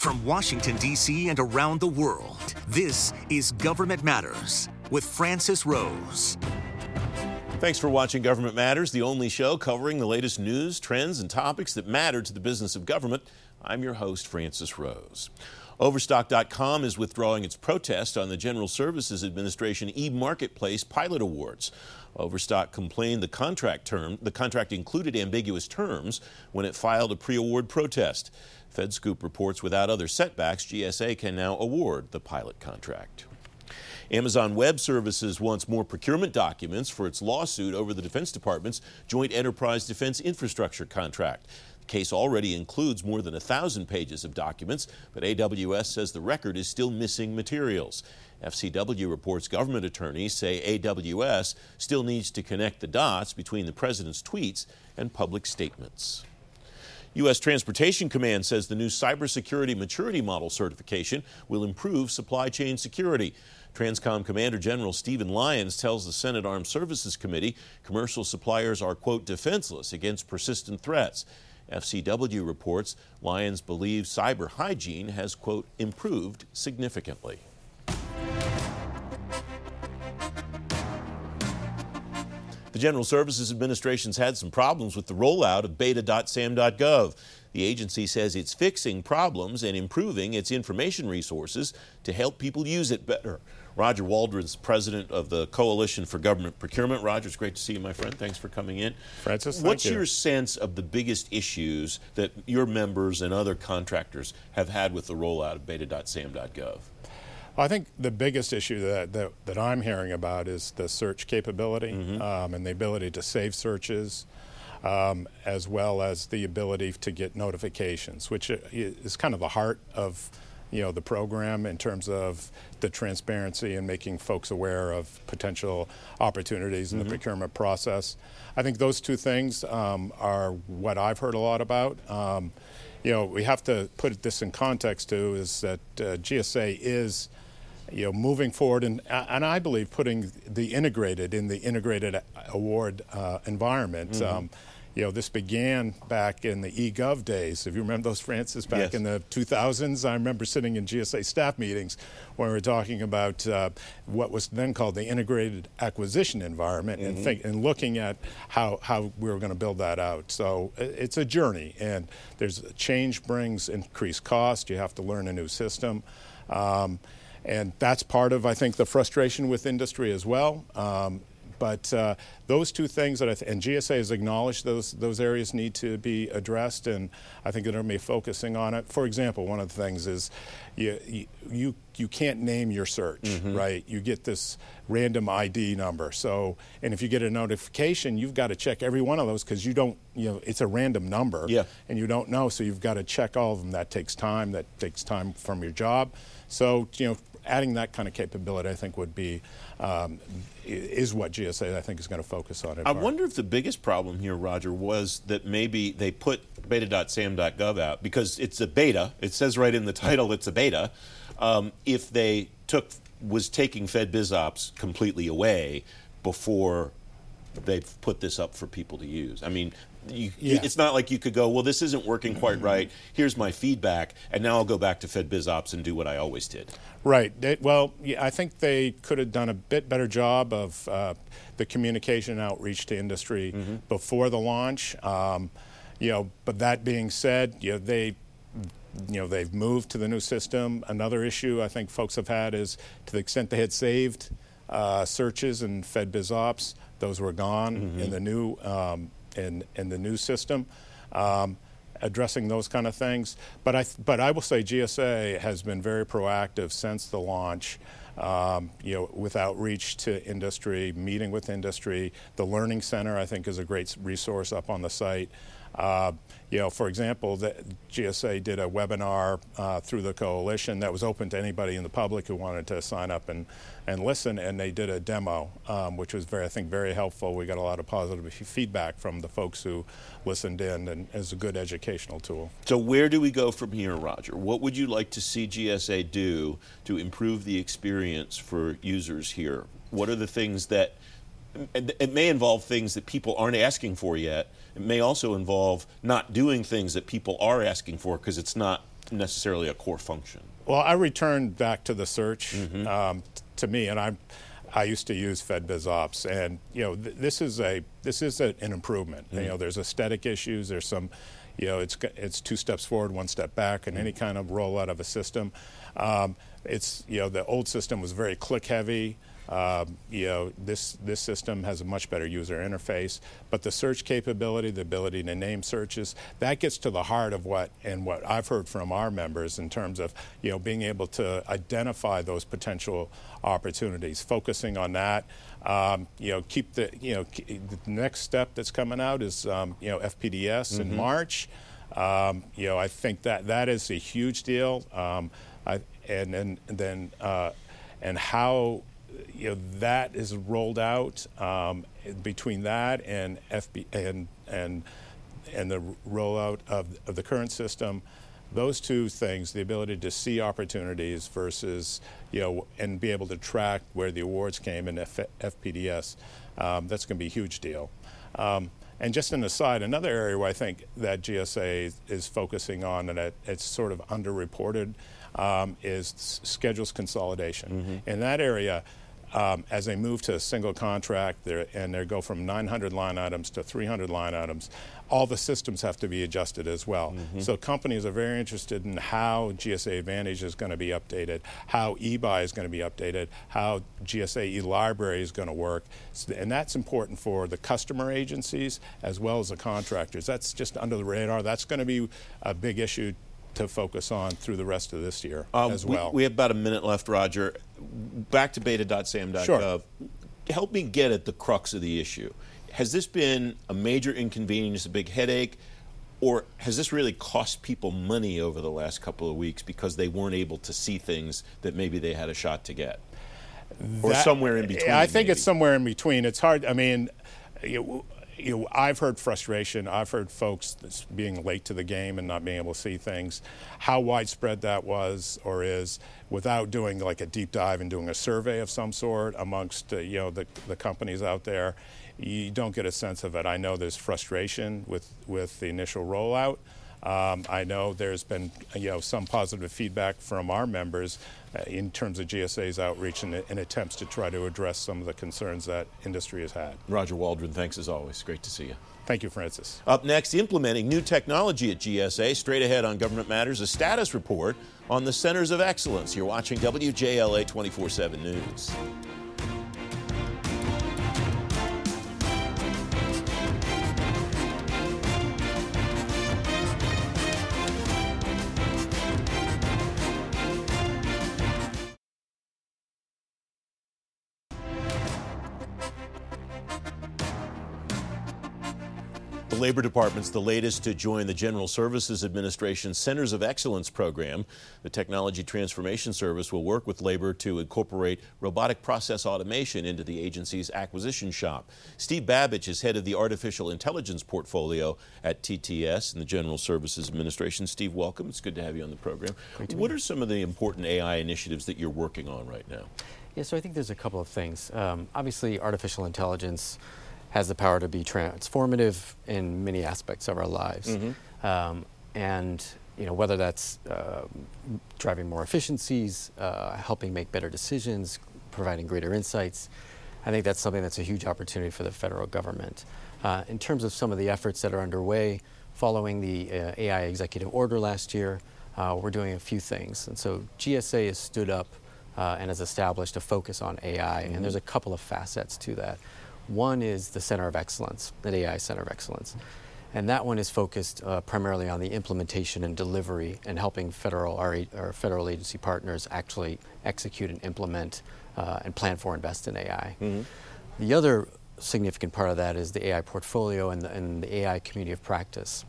From Washington, D.C. and around the world, this is Government Matters with Francis Rose. Thanks for watching Government Matters, the only show covering the latest news, trends, and topics that matter to the business of government. I'm your host, Francis Rose. Overstock.com is withdrawing its protest on the General Services Administration eMarketplace pilot awards. Overstock complained the contract included ambiguous terms when it filed a pre-award protest. FedScoop reports without other setbacks, GSA can now award the pilot contract. Amazon Web Services wants more procurement documents for its lawsuit over the Defense Department's Joint Enterprise Defense Infrastructure contract. The case already includes more than 1,000 pages of documents, but AWS says the record is still missing materials. FCW reports government attorneys say AWS still needs to connect the dots between the president's tweets and public statements. U.S. Transportation Command says the new Cybersecurity Maturity Model certification will improve supply chain security. Transcom Commander General Stephen Lyons tells the Senate Armed Services Committee commercial suppliers are, quote, defenseless against persistent threats. FCW reports Lyons believes cyber hygiene has, quote, improved significantly. The General Services Administration's had some problems with the rollout of beta.sam.gov. The agency says it's fixing problems and improving its information resources to help people use it better. Roger Waldron is president of the Coalition for Government Procurement. Roger, it's great to see you, my friend. Thanks for coming in. Francis, thank you. What's your sense of the biggest issues that your members and other contractors have had with the rollout of beta.sam.gov? I think the biggest issue that I'm hearing about is the search capability and the ability to save searches, as well as the ability to get notifications, which is kind of the heart of the program in terms of the transparency and making folks aware of potential opportunities in the procurement process. I think those two things are what I've heard a lot about. We have to put this in context too, is that GSA is moving forward and I believe putting the integrated in the integrated award environment. This began back in the eGov days. If you remember those, Francis, back in the 2000s, I remember sitting in GSA staff meetings when we were talking about what was then called the integrated acquisition environment and looking at how we were going to build that out. So it's a journey, and there's change brings increased cost. You have to learn a new system. And that's part of, I think, the frustration with industry as well. But those two things, and GSA has acknowledged those areas need to be addressed, and I think they're going to be focusing on it. For example, one of the things is you can't name your search, right? You get this random ID number. So, and if you get a notification, you've got to check every one of those because you don't, it's a random number, and you don't know, so you've got to check all of them. That takes time. That takes time from your job. So, adding that kind of capability, I think, would be is what GSA, I think, is going to focus on. I wonder if the biggest problem here, Roger, was that maybe they put beta.sam.gov out because it's a beta. It says right in the title it's a beta. If they was taking FedBizOps completely away before they've put this up for people to use. I mean, it's not like you could go, well, this isn't working quite right. Here's my feedback, and now I'll go back to FedBizOps and do what I always did. Right. I think they could have done a bit better job of the communication outreach to industry before the launch. But that being said, they've moved to the new system. Another issue I think folks have had is to the extent they had saved searches in FedBizOps, those were gone in the new in the new system, addressing those kind of things. But I will say GSA has been very proactive since the launch, with outreach to industry, meeting with industry. The Learning Center, I think, is a great resource up on the site. For example, the GSA did a webinar through the coalition that was open to anybody in the public who wanted to sign up and listen, and they did a demo, which was very helpful. We got a lot of positive feedback from the folks who listened in, and as a good educational tool. So where do we go from here, Roger? What would you like to see GSA do to improve the experience for users here? What are the things that, and it may involve things that people aren't asking for yet. It may also involve not doing things that people are asking for because it's not necessarily a core function? Well, I returned back to the search to me, and I used to use FedBizOps, and you know this is an improvement. Mm-hmm. You know, there's aesthetic issues. There's some, you know, it's two steps forward, one step back, in any kind of rollout of a system. It's, you know, the old system was very click heavy. You know, this system has a much better user interface, but the search capability, the ability to name searches, that gets to the heart of what I've heard from our members in terms of, you know, being able to identify those potential opportunities, focusing on that. You know, keep the, you know, the next step that's coming out is, you know, FPDS in March. You know, I think that is a huge deal. And how, you know, that is rolled out, between that and FB and the rollout of the current system, those two things, the ability to see opportunities versus, you know, and be able to track where the awards came in FPDS, that's going to be a huge deal. And just an aside, another area where I think that GSA is focusing on, and it's sort of underreported, is schedules consolidation. In that area, as they move to a single contract, and they go from 900 line items to 300 line items, all the systems have to be adjusted as well. So companies are very interested in how GSA Advantage is going to be updated, how eBuy is going to be updated, how GSA e library is going to work. And that's important for the customer agencies as well as the contractors. That's just under the radar. That's going to be a big issue to focus on through the rest of this year as well. We have about a minute left, Roger. Back to beta.sam.gov. Sure. Help me get at the crux of the issue. Has this been a major inconvenience, a big headache, or has this really cost people money over the last couple of weeks because they weren't able to see things that maybe they had a shot to get? Or somewhere in between? I think it's somewhere in between. It's hard. I mean, you know, I've heard frustration. I've heard folks being late to the game and not being able to see things. How widespread that was or is, without doing like a deep dive and doing a survey of some sort amongst you know the companies out there, you don't get a sense of it. I know there's frustration with the initial rollout. I know there's been, you know, some positive feedback from our members in terms of GSA's outreach and attempts to try to address some of the concerns that industry has had. Roger Waldron, thanks as always. Great to see you. Thank you, Francis. Up next, implementing new technology at GSA. Straight ahead on Government Matters, a status report on the Centers of Excellence. You're watching WJLA 24/7 News. Labor Department's the latest to join the General Services Administration Centers of Excellence program. The Technology Transformation Service will work with Labor to incorporate robotic process automation into the agency's acquisition shop. Steve Babitch is head of the Artificial Intelligence Portfolio at TTS and the General Services Administration. Steve, welcome. It's good to have you on the program. What are some of the important AI initiatives that you're working on right now? Yeah, so I think there's a couple of things. Obviously, artificial intelligence has the power to be transformative in many aspects of our lives. And you know, whether that's driving more efficiencies, helping make better decisions, providing greater insights, I think that's something that's a huge opportunity for the federal government. In terms of some of the efforts that are underway, following the AI executive order last year, we're doing a few things. And so GSA has stood up and has established a focus on AI, and there's a couple of facets to that. One is the Center of Excellence, the AI Center of Excellence. And that one is focused primarily on the implementation and delivery and helping our federal agency partners actually execute and implement and plan for invest in AI. The other significant part of that is the AI portfolio and the AI community of practice.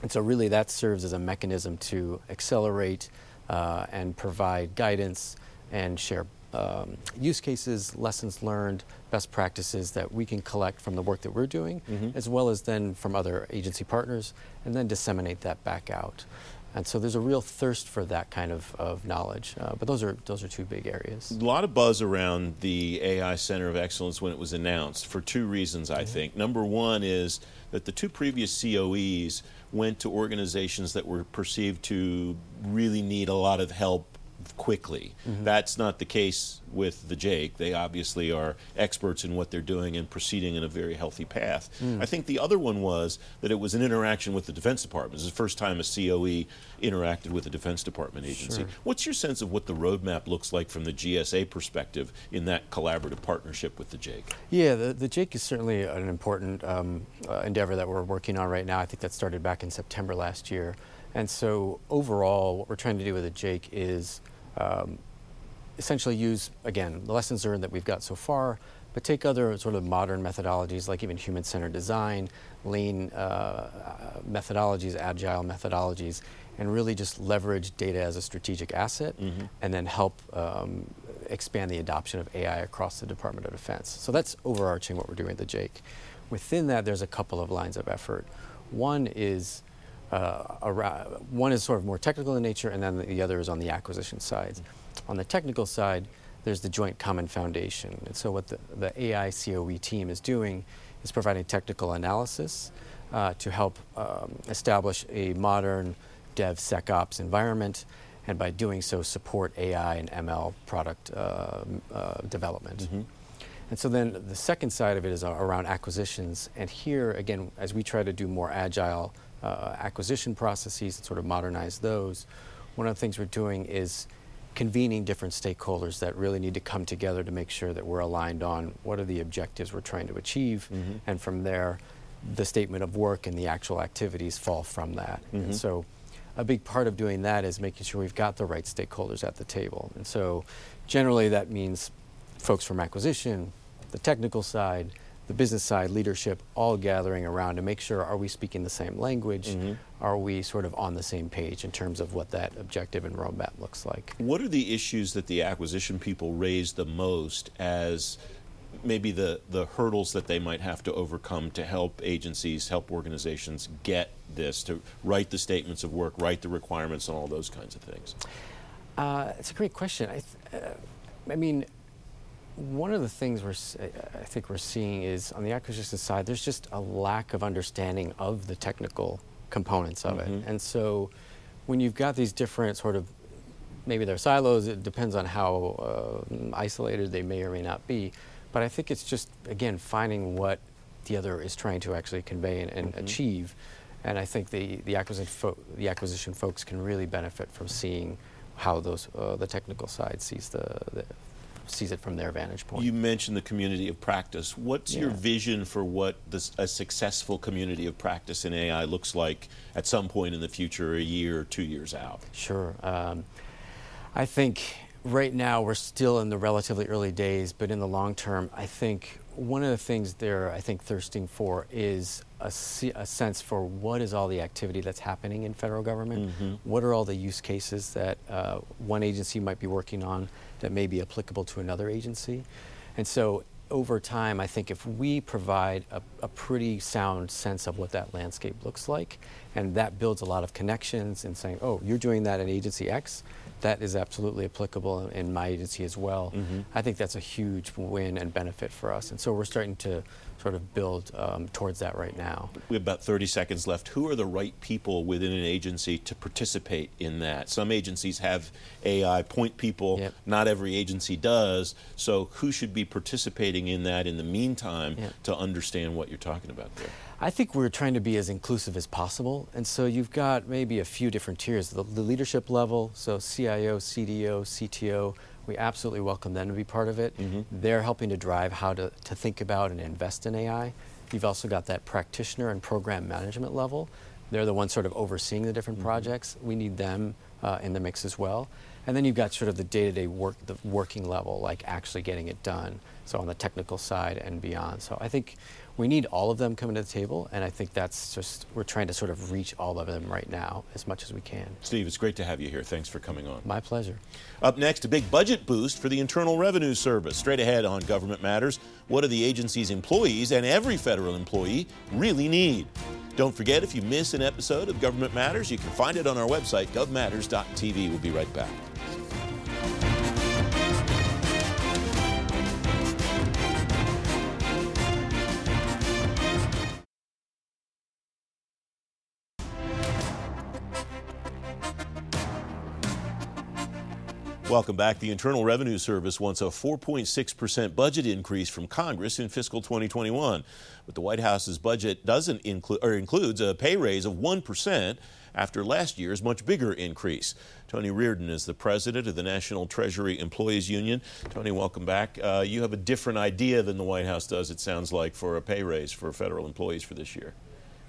And so really that serves as a mechanism to accelerate and provide guidance and share use cases, lessons learned, best practices that we can collect from the work that we're doing, as well as then from other agency partners, and then disseminate that back out. And so there's a real thirst for that kind of knowledge. But those are two big areas. A lot of buzz around the AI Center of Excellence when it was announced for two reasons, I think. Number one is that the two previous COEs went to organizations that were perceived to really need a lot of help quickly. Mm-hmm. That's not the case with the JAIC. They obviously are experts in what they're doing and proceeding in a very healthy path. Mm. I think the other one was that it was an interaction with the Defense Department. It was the first time a COE interacted with a Defense Department agency. Sure. What's your sense of what the roadmap looks like from the GSA perspective in that collaborative partnership with the JAIC? Yeah, the JAIC is certainly an important endeavor that we're working on right now. I think that started back in September last year. And so overall, what we're trying to do with the JAIC is essentially use, again, the lessons learned that we've got so far, but take other sort of modern methodologies like even human-centered design, lean methodologies, agile methodologies, and really just leverage data as a strategic asset and then help expand the adoption of AI across the Department of Defense. So that's overarching what we're doing at the JAIC. Within that, there's a couple of lines of effort. One is sort of more technical in nature, and then the other is on the acquisition side. On the technical side, there's the Joint Common Foundation. And so what the AI COE team is doing is providing technical analysis to help establish a modern DevSecOps environment, and by doing so, support AI and ML product development. Mm-hmm. And so then the second side of it is around acquisitions. And here, again, as we try to do more agile acquisition processes and sort of modernize those, one of the things we're doing is convening different stakeholders that really need to come together to make sure that we're aligned on what are the objectives we're trying to achieve, and from there, the statement of work and the actual activities fall from that. And so a big part of doing that is making sure we've got the right stakeholders at the table. And so generally that means folks from acquisition, the technical side, the business side, leadership, all gathering around to make sure, are we speaking the same language? Are we sort of on the same page in terms of what that objective and roadmap looks like? What are the issues that the acquisition people raise the most as maybe the hurdles that they might have to overcome to help agencies, help organizations get this, to write the statements of work, write the requirements, and all those kinds of things? It's a great question. One of the things I think we're seeing is on the acquisition side, there's just a lack of understanding of the technical components of it. And so when you've got these different sort of, maybe they're silos, it depends on how isolated they may or may not be. But I think it's just, again, finding what the other is trying to actually convey and achieve. And I think the acquisition folks can really benefit from seeing how those the technical side sees it from their vantage point. You mentioned the community of practice. What's your vision for what a successful community of practice in AI looks like at some point in the future, a year or 2 years out? Sure. I think right now we're still in the relatively early days, but in the long term, I think one of the things they're, I think, thirsting for is a sense for what is all the activity that's happening in federal government, what are all the use cases that one agency might be working on that may be applicable to another agency. And so over time, I think if we provide a pretty sound sense of what that landscape looks like, and that builds a lot of connections in saying, oh, you're doing that in agency X, that is absolutely applicable in my agency as well. I think that's a huge win and benefit for us. And so we're starting to sort of build towards that right now. We have about 30 seconds left. Who are the right people within an agency to participate in that? Some agencies have AI point people. Yep. Not every agency does. So who should be participating in that in the meantime to understand what you're talking about there? I think we're trying to be as inclusive as possible. And so you've got maybe a few different tiers. The leadership level, so CIO, CDO, CTO, we absolutely welcome them to be part of it. They're helping to drive how to think about and invest in AI. You've also got that practitioner and program management level. They're the ones sort of overseeing the different projects. We need them in the mix as well. And then you've got sort of the day-to-day work, the working level, like actually getting it done. So on the technical side and beyond. So I think we need all of them coming to the table, and I think that's just, we're trying to sort of reach all of them right now as much as we can. Steve, it's great to have you here. Thanks for coming on. My pleasure. Up next, a big budget boost for the Internal Revenue Service. Straight ahead on Government Matters, what do the agency's employees and every federal employee really need? Don't forget, if you miss an episode of Government Matters, you can find it on our website, govmatters.tv. We'll be right back. Welcome back. The Internal Revenue Service wants a 4.6% budget increase from Congress in fiscal 2021. But the White House's budget doesn't includes a pay raise of 1% after last year's much bigger increase. Tony Reardon is the president of the National Treasury Employees Union. Tony, welcome back. You have a different idea than the White House does, it sounds like, for a pay raise for federal employees for this year.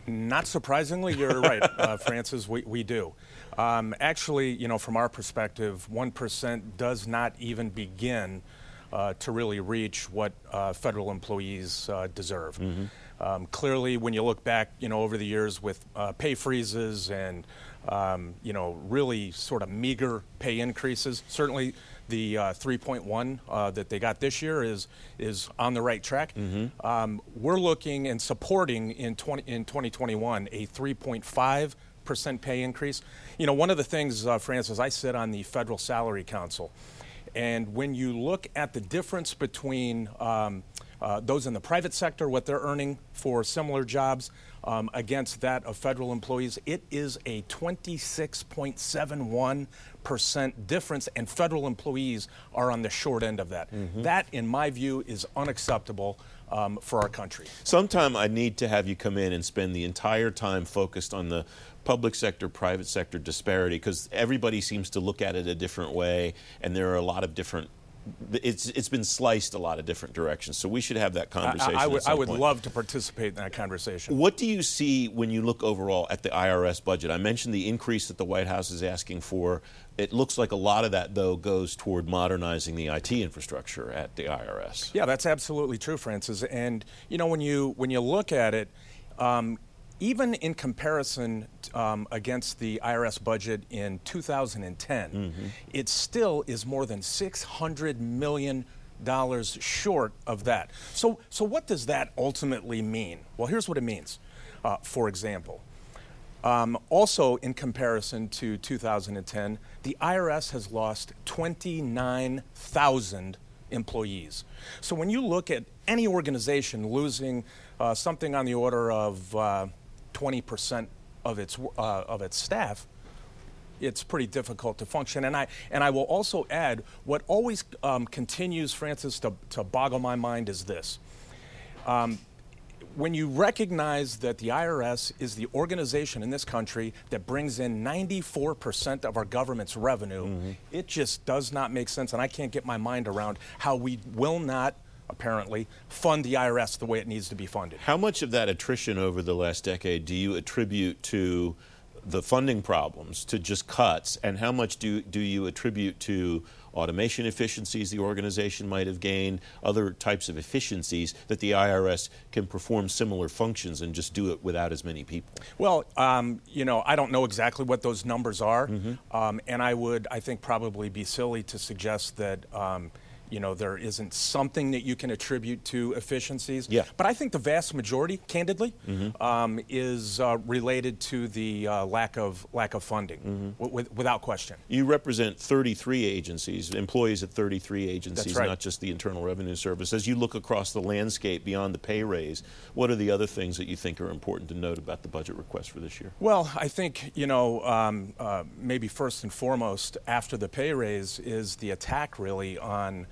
Not surprisingly, you're right, Francis, we do. Actually, you know, from our perspective, 1% does not even begin to really reach what federal employees deserve. Mm-hmm. Clearly, when you look back, you know, over the years with pay freezes and, you know, really sort of meager pay increases, certainly the 3.1 that they got this year is on the right track. Mm-hmm. We're looking and supporting in 2021 a 3.5% pay increase. You know, one of the things, Francis, I sit on the Federal Salary Council, and when you look at the difference between those in the private sector, what they're earning for similar jobs against that of federal employees, it is a 26.71% difference, and federal employees are on the short end of that. Mm-hmm. That, in my view, is unacceptable for our country. Sometime I need to have you come in and spend the entire time focused on the public sector, private sector disparity, because everybody seems to look at it a different way, and there are a lot of different it's been sliced a lot of different directions, so we should have that conversation. I would love to participate in that conversation. What do you see when you look overall at the IRS budget? I mentioned the increase that the White House is asking for. It looks like a lot of that, though, goes toward modernizing the IT infrastructure at the IRS. Yeah, that's absolutely true, Francis. And you know, when you look at it, even in comparison against the IRS budget in 2010, mm-hmm. it still is more than $600 million short of that. So what does that ultimately mean? Well, here's what it means. For example, also in comparison to 2010, the IRS has lost 29,000 employees. So when you look at any organization losing something on the order of 20% of its staff, it's pretty difficult to function. And I will also add, what always continues, Francis, to boggle my mind is this. When you recognize that the IRS is the organization in this country that brings in 94% of our government's revenue, mm-hmm. it just does not make sense, and I can't get my mind around how we will not, apparently, fund the IRS the way it needs to be funded. How much of that attrition over the last decade do you attribute to the funding problems, to just cuts, and how much do you attribute to automation efficiencies the organization might have gained, other types of efficiencies that the IRS can perform similar functions and just do it without as many people? Well, you know, I don't know exactly what those numbers are, mm-hmm. And I think probably be silly to suggest that you know, there isn't something that you can attribute to efficiencies. Yeah. But I think the vast majority, candidly, mm-hmm. Is related to the lack of funding, mm-hmm. without question. You represent 33 agencies, employees at 33 agencies, That's right. Not just the Internal Revenue Service. As you look across the landscape beyond the pay raise, what are the other things that you think are important to note about the budget request for this year? Well, I think, you know, maybe first and foremost, after the pay raise, is the attack really on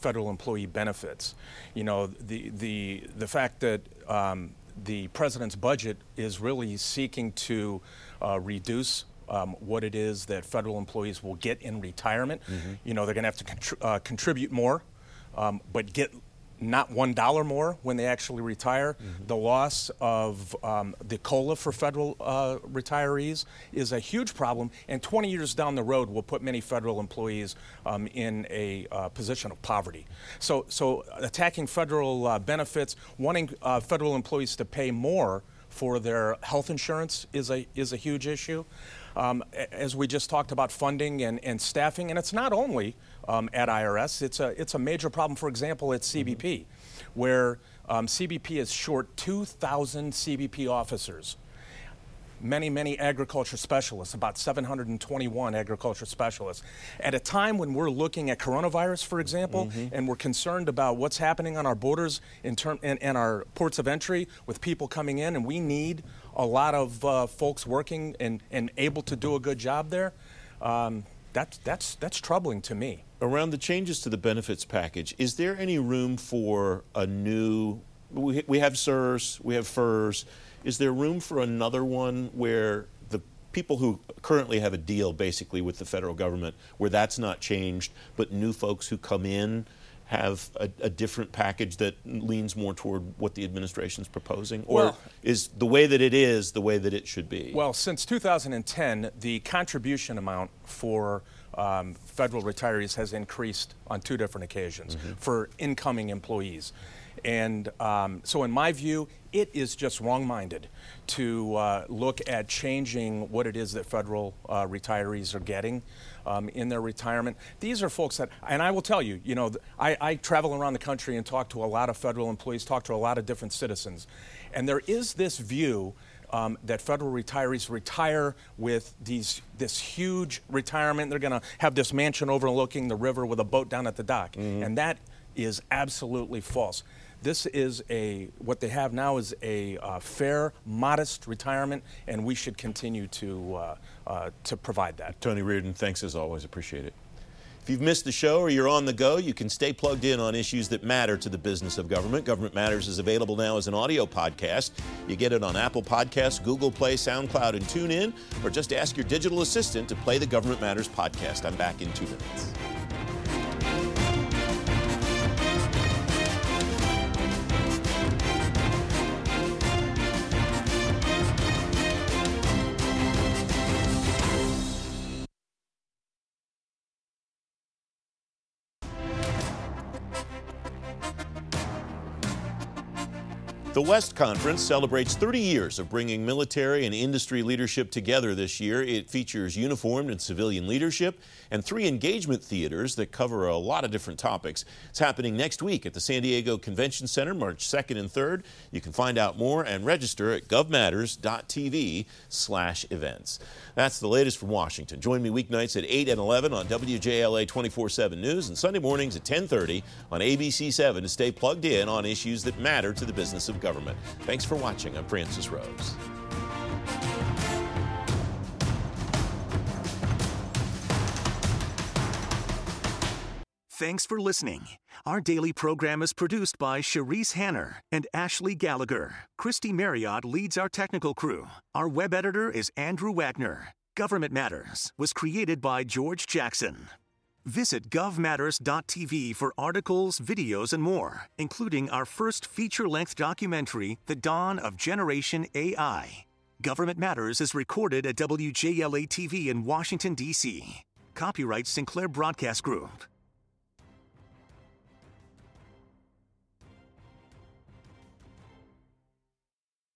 federal employee benefits. You know, the fact that the president's budget is really seeking to reduce what it is that federal employees will get in retirement. Mm-hmm. You know, they're going to have to contribute more, but get not $1 more when they actually retire. Mm-hmm. The loss of the COLA for federal retirees is a huge problem, and 20 years down the road will put many federal employees in a position of poverty. So attacking federal benefits, wanting federal employees to pay more for their health insurance is a huge issue. as we just talked about funding and staffing, and it's not only at IRS, it's a major problem, for example, at CBP, where CBP is short 2,000 CBP officers, many agriculture specialists, about 721 agriculture specialists. At a time when we're looking at coronavirus, for example, and we're concerned about what's happening on our borders and our ports of entry with people coming in, and we need a lot of folks working and able to do a good job there, that's troubling to me. Around the changes to the benefits package, is there any room for a new, we have SIRS, we have FERS, is there room for another one where the people who currently have a deal basically with the federal government, where that's not changed, but new folks who come in have a different package that leans more toward what the administration's proposing? Or is the way that it is the way that it should be? Well, since 2010, the contribution amount for federal retirees has increased on two different occasions for incoming employees. And so in my view, it is just wrong-minded to look at changing what it is that federal retirees are getting in their retirement. These are folks that, and I will tell you, you know, I travel around the country and talk to a lot of federal employees, talk to a lot of different citizens. And there is this view that federal retirees retire with this huge retirement. They're going to have this mansion overlooking the river with a boat down at the dock. And that is absolutely false. This is what they have now is a fair, modest retirement, and we should continue to provide that. Tony Reardon, thanks as always, appreciate it. If you've missed the show or you're on the go, you can stay plugged in on issues that matter to the business of government. Government Matters is available now as an audio podcast. You get it on Apple Podcasts, Google Play, SoundCloud, and TuneIn, or just ask your digital assistant to play the Government Matters podcast. I'm back in 2 minutes. The West Conference celebrates 30 years of bringing military and industry leadership together this year. It features uniformed and civilian leadership and 3 engagement theaters that cover a lot of different topics. It's happening next week at the San Diego Convention Center, March 2nd and 3rd. You can find out more and register at govmatters.tv/events. That's the latest from Washington. Join me weeknights at 8 and 11 on WJLA 24/7 News and Sunday mornings at 10:30 on ABC7 to stay plugged in on issues that matter to the business of government. Thanks for watching. I'm Francis Rose. Thanks for listening. Our daily program is produced by Charisse Hanner and Ashley Gallagher. Christy Marriott leads our technical crew. Our web editor is Andrew Wagner. Government Matters was created by George Jackson. Visit govmatters.tv for articles, videos, and more, including our first feature-length documentary, The Dawn of Generation AI. Government Matters is recorded at WJLA-TV in Washington, D.C. Copyright Sinclair Broadcast Group.